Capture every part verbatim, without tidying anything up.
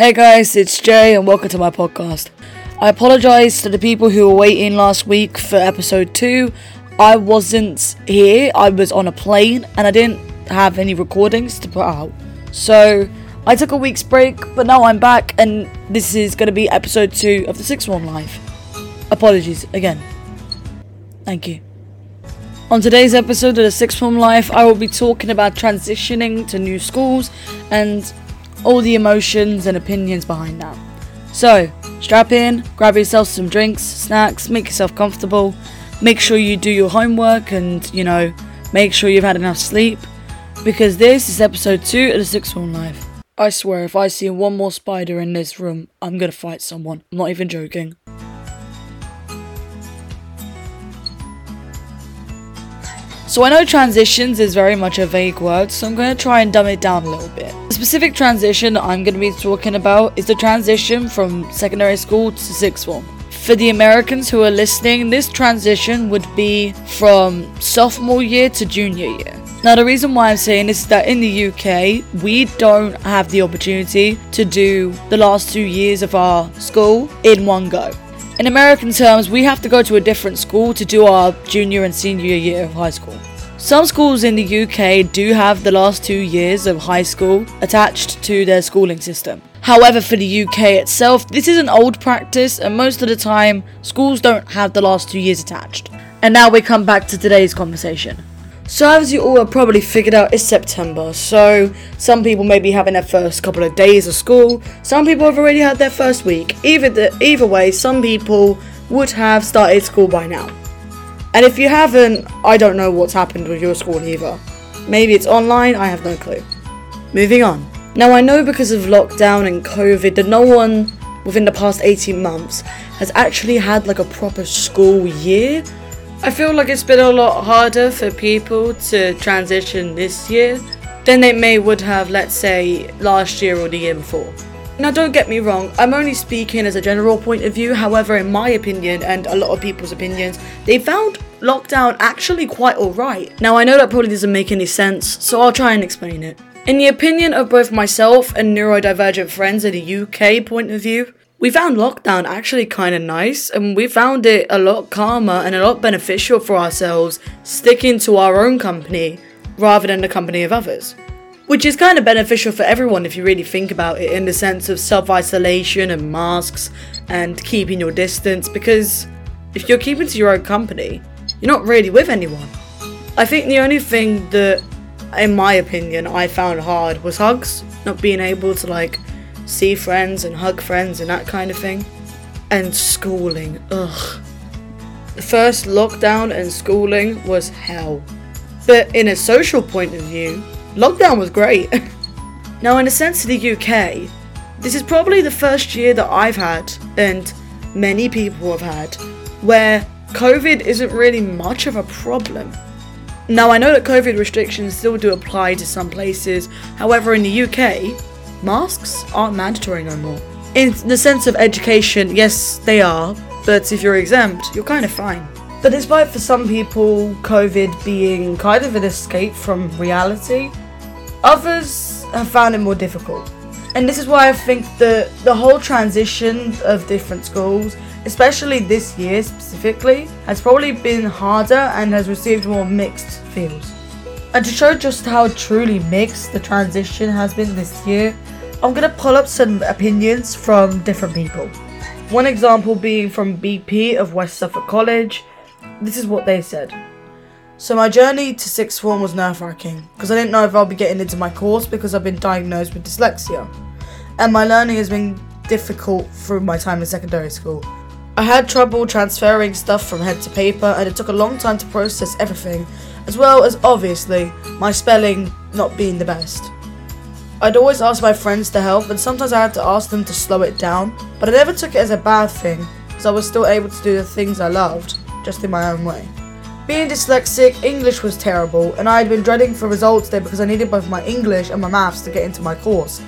Hey guys, it's Jay and welcome to my podcast. I apologise to the people who were waiting last week for episode two. I wasn't here, I was on a plane and I didn't have any recordings to put out. So I took a week's break, but now I'm back and this is going to be episode two of The Sixth Form Life. Apologies again. Thank you. On today's episode of The Sixth Form Life, I will be talking about transitioning to new schools and all the emotions and opinions behind that. So, strap in, grab yourself some drinks, snacks, make yourself comfortable, make sure you do your homework and, you know, make sure you've had enough sleep, because this is episode two of The Sixth Form Life. I swear, if I see one more spider in this room, I'm gonna fight someone. I'm not even joking. So I know transitions is very much a vague word, so I'm going to try and dumb it down a little bit. The specific transition I'm going to be talking about is the transition from secondary school to sixth form. For the Americans who are listening, this transition would be from sophomore year to junior year. Now the reason why I'm saying this is that in the U K, we don't have the opportunity to do the last two years of our school in one go. In American terms, we have to go to a different school to do our junior and senior year of high school. Some schools in the U K do have the last two years of high school attached to their schooling system. However, for the U K itself, this is an old practice and most of the time, schools don't have the last two years attached. And now we come back to today's conversation. So as you all have probably figured out, it's September, so some people may be having their first couple of days of school, some people have already had their first week. Either, the, either way, some people would have started school by now. And if you haven't, I don't know what's happened with your school either. Maybe it's online, I have no clue. Moving on. Now I know because of lockdown and COVID that no one within the past eighteen months has actually had like a proper school year. I feel like it's been a lot harder for people to transition this year than they may would have, let's say, last year or the year before. Now don't get me wrong, I'm only speaking as a general point of view, however in my opinion and a lot of people's opinions, they found lockdown actually quite alright. Now I know that probably doesn't make any sense, so I'll try and explain it. In the opinion of both myself and neurodivergent friends in the U K point of view, we found lockdown actually kind of nice and we found it a lot calmer and a lot beneficial for ourselves sticking to our own company rather than the company of others. Which is kind of beneficial for everyone if you really think about it in the sense of self-isolation and masks and keeping your distance, because if you're keeping to your own company, you're not really with anyone. I think the only thing that, in my opinion, I found hard was hugs, not being able to like see friends and hug friends and that kind of thing. And schooling, ugh. The first lockdown and schooling was hell. But in a social point of view, lockdown was great. Now in a sense to the U K, this is probably the first year that I've had, and many people have had, where COVID isn't really much of a problem. Now I know that COVID restrictions still do apply to some places, however in the U K, masks aren't mandatory no more. In the sense of education, yes, they are, but if you're exempt, you're kind of fine. But despite for some people COVID being kind of an escape from reality, others have found it more difficult. And this is why I think that the whole transition of different schools, especially this year specifically, has probably been harder and has received more mixed feels. And to show just how truly mixed the transition has been this year, I'm going to pull up some opinions from different people. One example being from B P of West Suffolk College. This is what they said. So my journey to sixth form was nerve-wracking, because I didn't know if I'll be getting into my course because I've been diagnosed with dyslexia. And my learning has been difficult through my time in secondary school. I had trouble transferring stuff from head to paper and it took a long time to process everything, as well as obviously my spelling not being the best. I'd always ask my friends to help and sometimes I had to ask them to slow it down, but I never took it as a bad thing because I was still able to do the things I loved, just in my own way. Being dyslexic, English was terrible and I had been dreading for results day because I needed both my English and my maths to get into my course.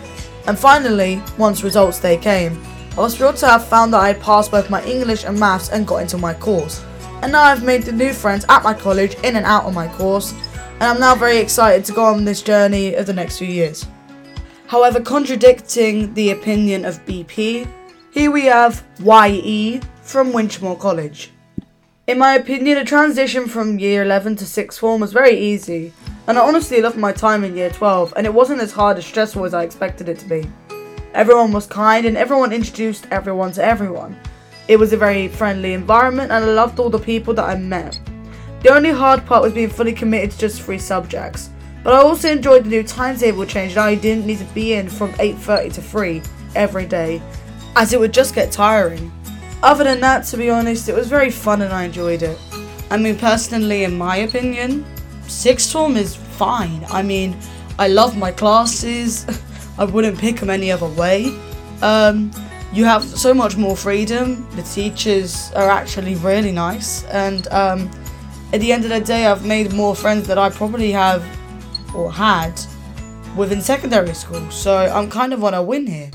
And finally, once results day came, I was thrilled to have found that I had passed both my English and maths and got into my course. And now I've made the new friends at my college, in and out of my course, and I'm now very excited to go on this journey of the next few years. However, contradicting the opinion of B P, here we have Y E from Winchmore College. In my opinion, a transition from year eleven to sixth form was very easy, and I honestly loved my time in year twelve, and it wasn't as hard as stressful as I expected it to be. Everyone was kind, and everyone introduced everyone to everyone. It was a very friendly environment, and I loved all the people that I met. The only hard part was being fully committed to just three subjects, but I also enjoyed the new timetable change, and I didn't need to be in from eight thirty to three every day, as it would just get tiring. Other than that, to be honest, it was very fun and I enjoyed it. I mean, personally, in my opinion, sixth form is fine. I mean, I love my classes. I wouldn't pick them any other way. Um, you have so much more freedom. The teachers are actually really nice. And um, at the end of the day, I've made more friends that I probably have or had within secondary school. So I'm kind of on a win here.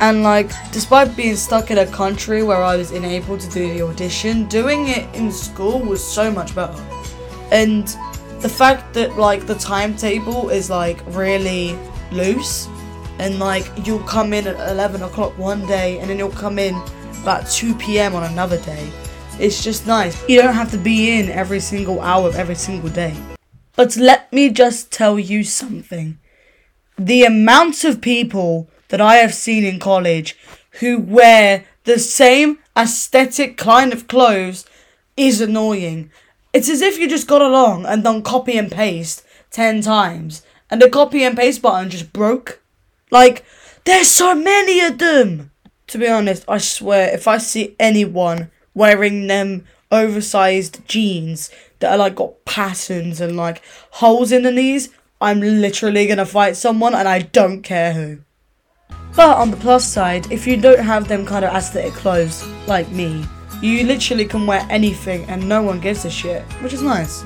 And like, despite being stuck in a country where I was unable to do the audition, doing it in school was so much better. And the fact that like the timetable is like really loose, and like you'll come in at eleven o'clock one day and then you'll come in about two p.m. on another day, it's just nice. You don't have to be in every single hour of every single day. But let me just tell you something. The amount of people that I have seen in college who wear the same aesthetic kind of clothes is annoying. It's as if you just got along and done copy and paste ten times, and the copy and paste button just broke. Like, there's so many of them! To be honest, I swear, if I see anyone wearing them oversized jeans that are like got patterns and like holes in the knees, I'm literally gonna fight someone, and I don't care who. But on the plus side, if you don't have them kind of aesthetic clothes, like me, you literally can wear anything and no one gives a shit, which is nice.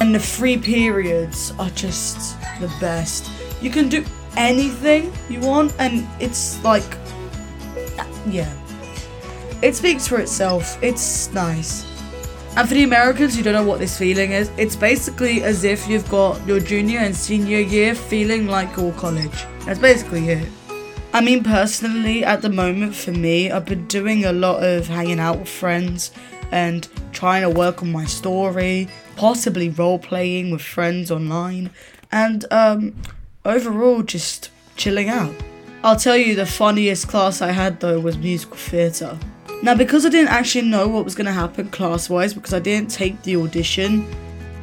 And the free periods are just the best. You can do anything you want, and it's like, yeah. It speaks for itself, it's nice. And for the Americans who don't know what this feeling is, it's basically as if you've got your junior and senior year feeling like all college. That's basically it. I mean, personally, at the moment for me, I've been doing a lot of hanging out with friends and trying to work on my story, possibly role-playing with friends online, and um, overall just chilling out. I'll tell you, the funniest class I had, though, was musical theatre. Now, because I didn't actually know what was going to happen class-wise, because I didn't take the audition,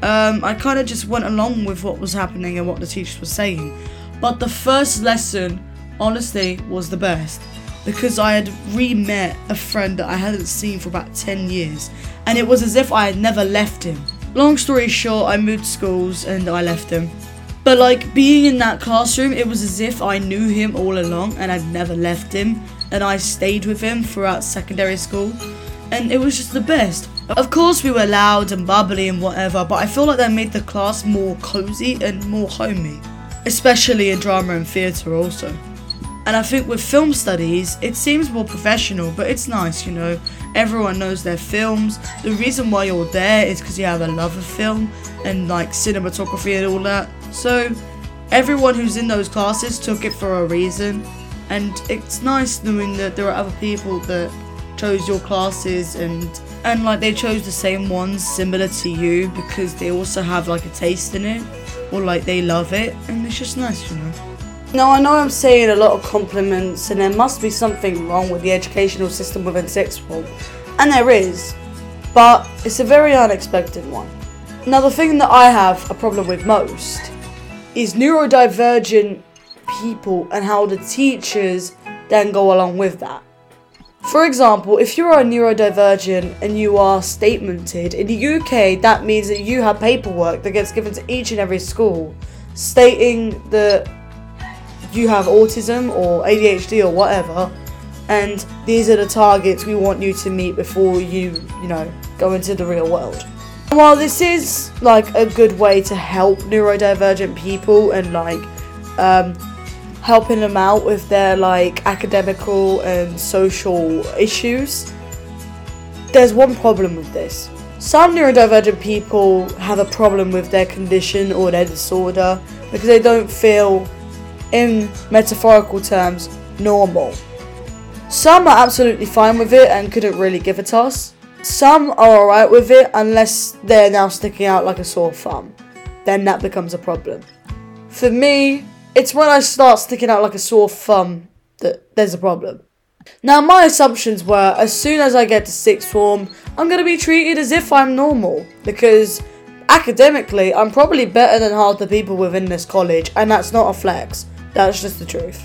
um, I kind of just went along with what was happening and what the teachers were saying. But the first lesson, honestly, was the best, because I had re-met a friend that I hadn't seen for about ten years, and it was as if I had never left him. Long story short, I moved schools and I left him. But like, being in that classroom, it was as if I knew him all along and I'd never left him, and I stayed with him throughout secondary school, and it was just the best. Of course, we were loud and bubbly and whatever, but I feel like that made the class more cozy and more homey, especially in drama and theatre also. And I think with film studies, it seems more professional, but it's nice, you know. Everyone knows their films. The reason why you're there is because you have a love of film and like cinematography and all that. So everyone who's in those classes took it for a reason. And it's nice knowing that there are other people that chose your classes and, and like they chose the same ones similar to you, because they also have like a taste in it or like they love it. And it's just nice, you know. Now, I know I'm saying a lot of compliments and there must be something wrong with the educational system within sixth form, and there is, but it's a very unexpected one. Now, the thing that I have a problem with most is neurodivergent people and how the teachers then go along with that. For example, if you are neurodivergent and you are statemented, in the U K that means that you have paperwork that gets given to each and every school stating that you have autism or A D H D or whatever, and these are the targets we want you to meet before you, you know, go into the real world. And while this is like a good way to help neurodivergent people and like um, helping them out with their like academical and social issues, there's one problem with this. Some neurodivergent people have a problem with their condition or their disorder because they don't feel in metaphorical terms, normal. Some are absolutely fine with it and couldn't really give a toss. Some are alright with it unless they're now sticking out like a sore thumb. Then that becomes a problem. For me, it's when I start sticking out like a sore thumb that there's a problem. Now, my assumptions were, as soon as I get to sixth form, I'm going to be treated as if I'm normal, because academically, I'm probably better than half the people within this college, and that's not a flex, that's just the truth.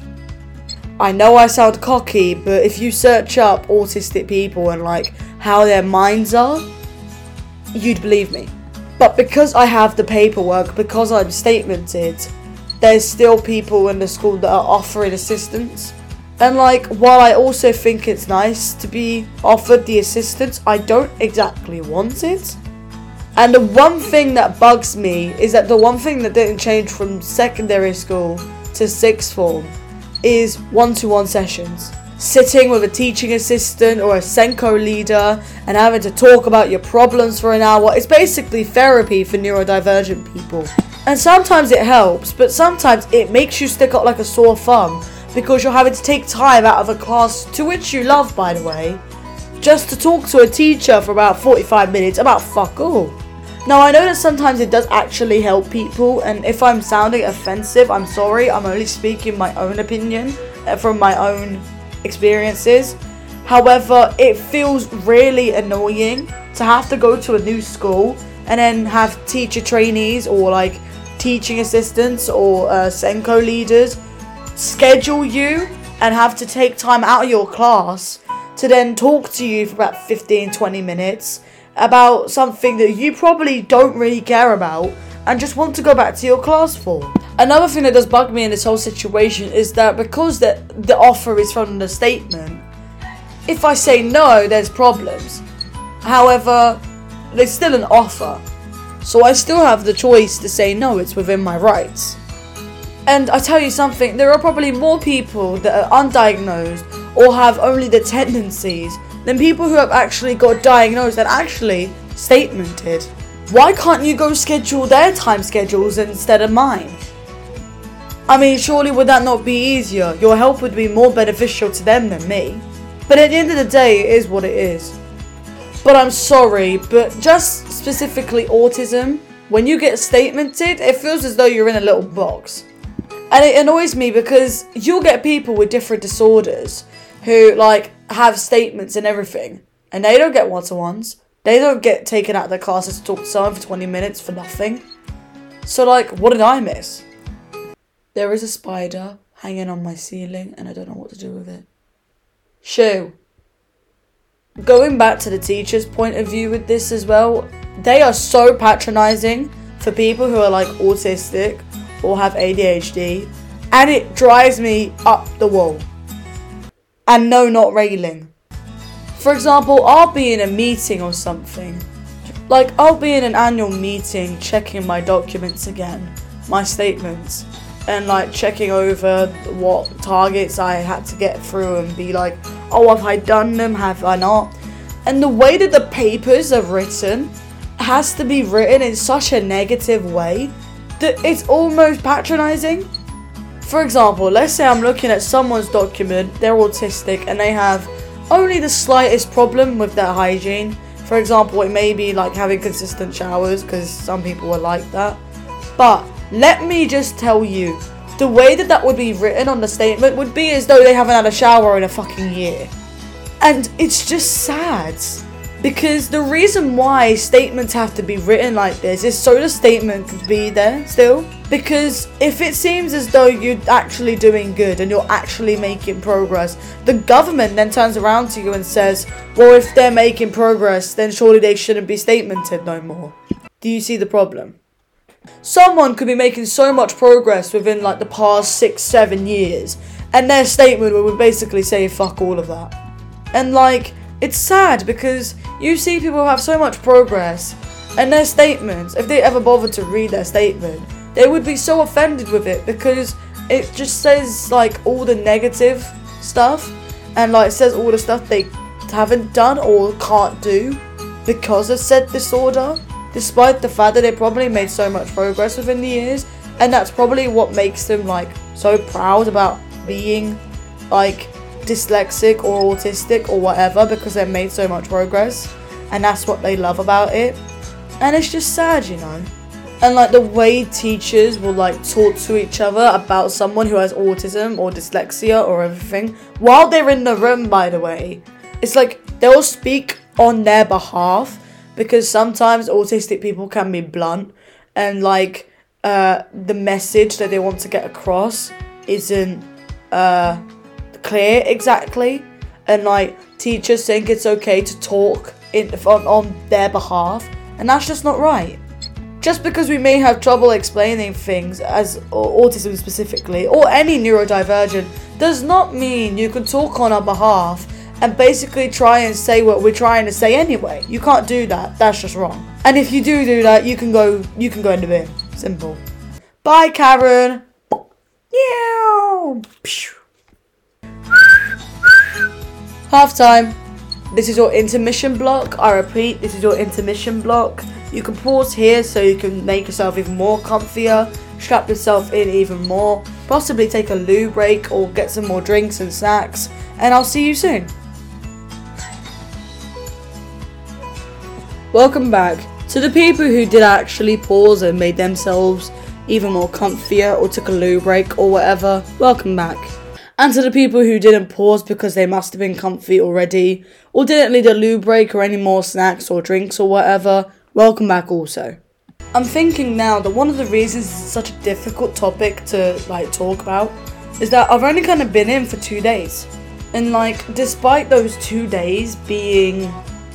I know I sound cocky, but if you search up autistic people and like how their minds are, you'd believe me. But because I have the paperwork, because I'm statemented, there's still people in the school that are offering assistance. And like, while I also think it's nice to be offered the assistance, I don't exactly want it. And the one thing that bugs me is that the one thing that didn't change from secondary school to sixth form is one-to-one sessions. Sitting with a teaching assistant or a Senko leader and having to talk about your problems for an hour. It's basically therapy for neurodivergent people. And sometimes it helps, but sometimes it makes you stick out like a sore thumb because you're having to take time out of a class, to which you love, by the way, just to talk to a teacher for about forty-five minutes about fuck all. Now, I know that sometimes it does actually help people, and if I'm sounding offensive, I'm sorry, I'm only speaking my own opinion from my own experiences. However, it feels really annoying to have to go to a new school and then have teacher trainees or like teaching assistants or uh, Senko leaders schedule you and have to take time out of your class to then talk to you for about fifteen to twenty minutes about something that you probably don't really care about and just want to go back to your class for. Another thing that does bug me in this whole situation is that because the, the offer is from the statement, if I say no, there's problems. However, there's still an offer, so I still have the choice to say no, it's within my rights. And I tell you something, there are probably more people that are undiagnosed or have only the tendencies than people who have actually got diagnosed and actually statemented. Why can't you go schedule their time schedules instead of mine? I mean, surely would that not be easier? Your help would be more beneficial to them than me. But at the end of the day, it is what it is. But I'm sorry, but just specifically autism, when you get statemented, it feels as though you're in a little box. And it annoys me because you'll get people with different disorders who, like, have statements and everything. And they don't get one-to-ones. They don't get taken out of their classes to talk to someone for twenty minutes for nothing. So, like, what did I miss? There is a spider hanging on my ceiling and I don't know what to do with it. Shoo. Going back to the teacher's point of view with this as well, they are so patronising for people who are like autistic or have A D H D, and it drives me up the wall. And no, not railing. For example, I'll be in a meeting or something. Like, I'll be in an annual meeting checking my documents again, my statements, and like checking over what targets I had to get through and be like, oh, have I done them, have I not? And the way that the papers are written has to be written in such a negative way that it's almost patronising. For example, let's say I'm looking at someone's document, they're autistic and they have only the slightest problem with their hygiene. For example, it may be like having consistent showers, because some people are like that. But let me just tell you, the way that that would be written on the statement would be as though they haven't had a shower in a fucking year. And it's just sad, because the reason why statements have to be written like this is so the statement could be there still. Because if it seems as though you're actually doing good and you're actually making progress, the government then turns around to you and says, well, if they're making progress, then surely they shouldn't be statemented no more. Do you see the problem? Someone could be making so much progress within like the past six, seven years, and their statement would basically say fuck all of that. And like, it's sad because you see people have so much progress, and their statements, if they ever bothered to read their statement, they would be so offended with it because it just says like all the negative stuff and like says all the stuff they haven't done or can't do because of said disorder, despite the fact that they probably made so much progress within the years, and that's probably what makes them like so proud about being like dyslexic or autistic or whatever, because they've made so much progress and that's what they love about it. And it's just sad, you know. And like the way teachers will like talk to each other about someone who has autism or dyslexia or everything while they're in the room, by the way. It's like they'll speak on their behalf, because sometimes autistic people can be blunt and like uh, the message that they want to get across isn't uh, clear exactly. And like teachers think it's okay to talk in, on, on their behalf, and that's just not right. Just because we may have trouble explaining things, as autism specifically, or any neurodivergent, does not mean you can talk on our behalf and basically try and say what we're trying to say anyway. You can't do that. That's just wrong. And if you do do that, you can go you can go in the bin. Simple. Bye, Karen. Yeah. Half time. This is your intermission block. I repeat, this is your intermission block. You can pause here so you can make yourself even more comfier, strap yourself in even more, possibly take a loo break or get some more drinks and snacks, and I'll see you soon. Welcome back. To the people who did actually pause and made themselves even more comfier or took a loo break or whatever, welcome back. And to the people who didn't pause because they must have been comfy already, or didn't need a loo break or any more snacks or drinks or whatever, welcome back also. I'm thinking now that one of the reasons it's such a difficult topic to like talk about is that I've only kind of been in for two days. And like, despite those two days being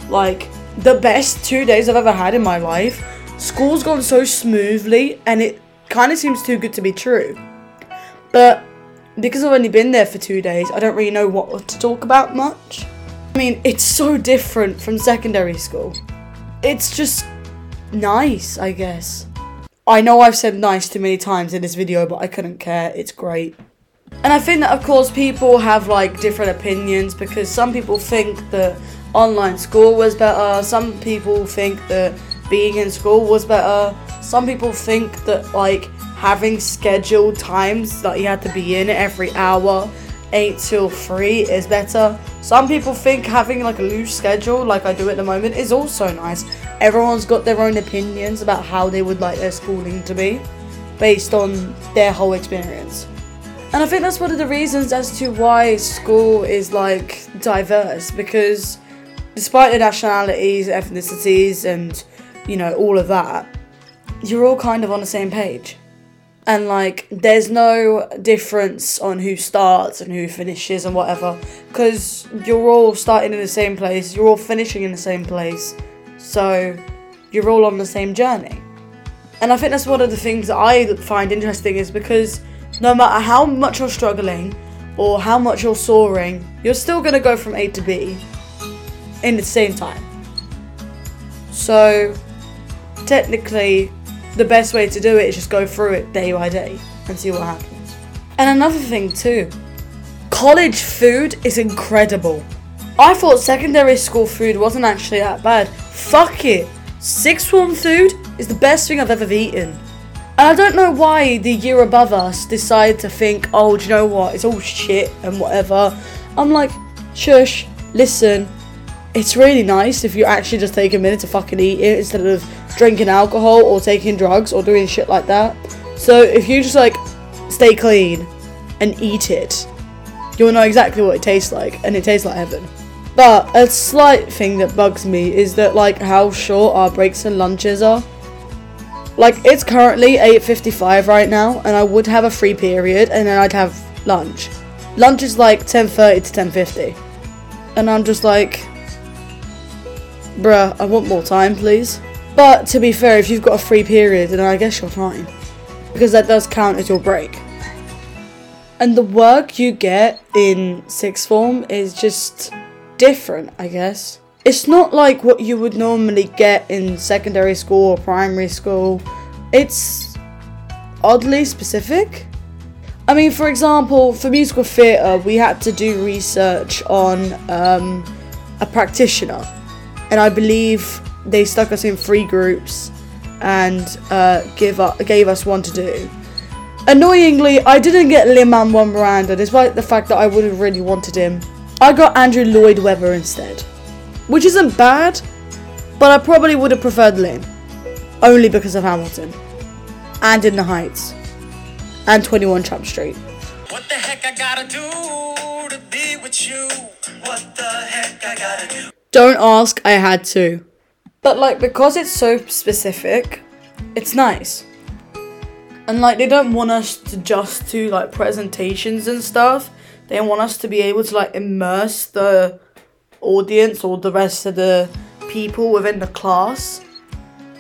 like the best two days I've ever had in my life, school's gone so smoothly and it kind of seems too good to be true. But because I've only been there for two days, I don't really know what to talk about much. I mean, it's so different from secondary school. It's just nice, I guess. I know I've said nice too many times in this video, but I couldn't care. It's great. And I think that, of course, people have, like, different opinions, because some people think that online school was better. Some people think that being in school was better. Some people think that, like, having scheduled times that you had to be in every hour, eight till three, is better. Some people think having like a loose schedule like I do at the moment is also nice. Everyone's got their own opinions about how they would like their schooling to be based on their whole experience. And I think that's one of the reasons as to why school is like diverse, because despite the nationalities, ethnicities and, you know, all of that, you're all kind of on the same page. And, like, there's no difference on who starts and who finishes and whatever, because you're all starting in the same place, you're all finishing in the same place, so you're all on the same journey. And I think that's one of the things that I find interesting, is because no matter how much you're struggling or how much you're soaring, you're still going to go from A to B in the same time. So, technically, the best way to do it is just go through it day by day and see what happens. And another thing too, college food is incredible. I thought secondary school food wasn't actually that bad. Fuck it. Sixth form food is the best thing I've ever eaten. And I don't know why the year above us decided to think, oh, do you know what, it's all shit and whatever. I'm like, shush, listen, it's really nice if you actually just take a minute to fucking eat it instead of drinking alcohol or taking drugs or doing shit like that. So if you just like stay clean and eat it, you'll know exactly what it tastes like, and it tastes like heaven. But a slight thing that bugs me is that like how short our breaks and lunches are. Like, it's currently eight fifty-five right now and I would have a free period and then I'd have lunch. Lunch is like ten thirty to ten fifty, and I'm just like, bruh, I want more time please. But, to be fair, if you've got a free period, then I guess you're fine, because that does count as your break. And the work you get in sixth form is just different, I guess. It's not like what you would normally get in secondary school or primary school. It's oddly specific. I mean, for example, for musical theatre, we had to do research on um, a practitioner. And I believe they stuck us in three groups and uh, give up, gave us one to do. And Annoyingly, I didn't get Lin-Manuel Miranda, despite the fact that I would have really wanted him. I got Andrew Lloyd Webber instead. Which isn't bad, but I probably would have preferred Lin. Only because of Hamilton. And In The Heights. And twenty-one Jump Street. What the heck I gotta do to be with you? What the heck I gotta do? Don't ask, I had to. But like, because it's so specific, it's nice. And like, they don't want us to just do like presentations and stuff. They want us to be able to like immerse the audience or the rest of the people within the class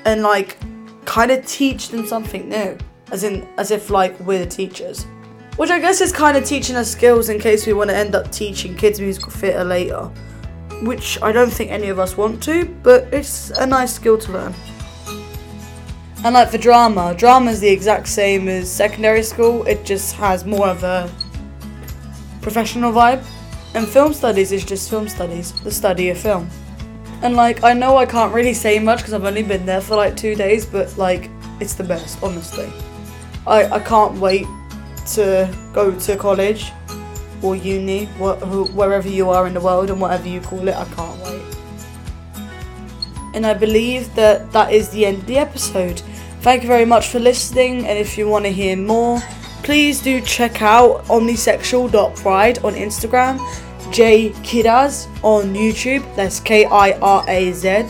and like kind of teach them something new. As in, as if like we're the teachers. Which I guess is kind of teaching us skills in case we want to end up teaching kids musical theatre later. Which I don't think any of us want to, but it's a nice skill to learn. And like for drama, drama is the exact same as secondary school, it just has more of a professional vibe. And film studies is just film studies, the study of film. And like, I know I can't really say much because I've only been there for like two days, but like, it's the best, honestly. I, I can't wait to go to college. Or uni, wh- wherever you are in the world and whatever you call it, I can't wait. And I believe that that is the end of the episode. Thank you very much for listening, and if you want to hear more, please do check out Omnisexual dot pride on Instagram, J Kiraz on YouTube, that's K I R A Z,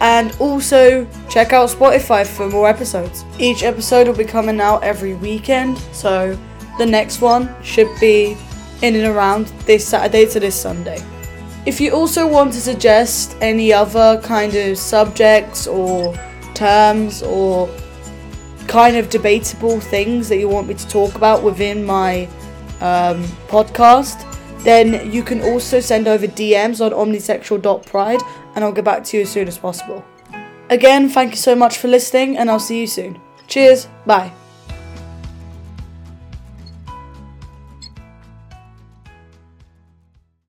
and also check out Spotify for more episodes. Each episode will be coming out every weekend, so the next one should be in and around this Saturday to this Sunday. If you also want to suggest any other kind of subjects or terms or kind of debatable things that you want me to talk about within my um, podcast, then you can also send over D Ms on omnisexual dot pride and I'll get back to you as soon as possible. Again, thank you so much for listening and I'll see you soon. Cheers, bye.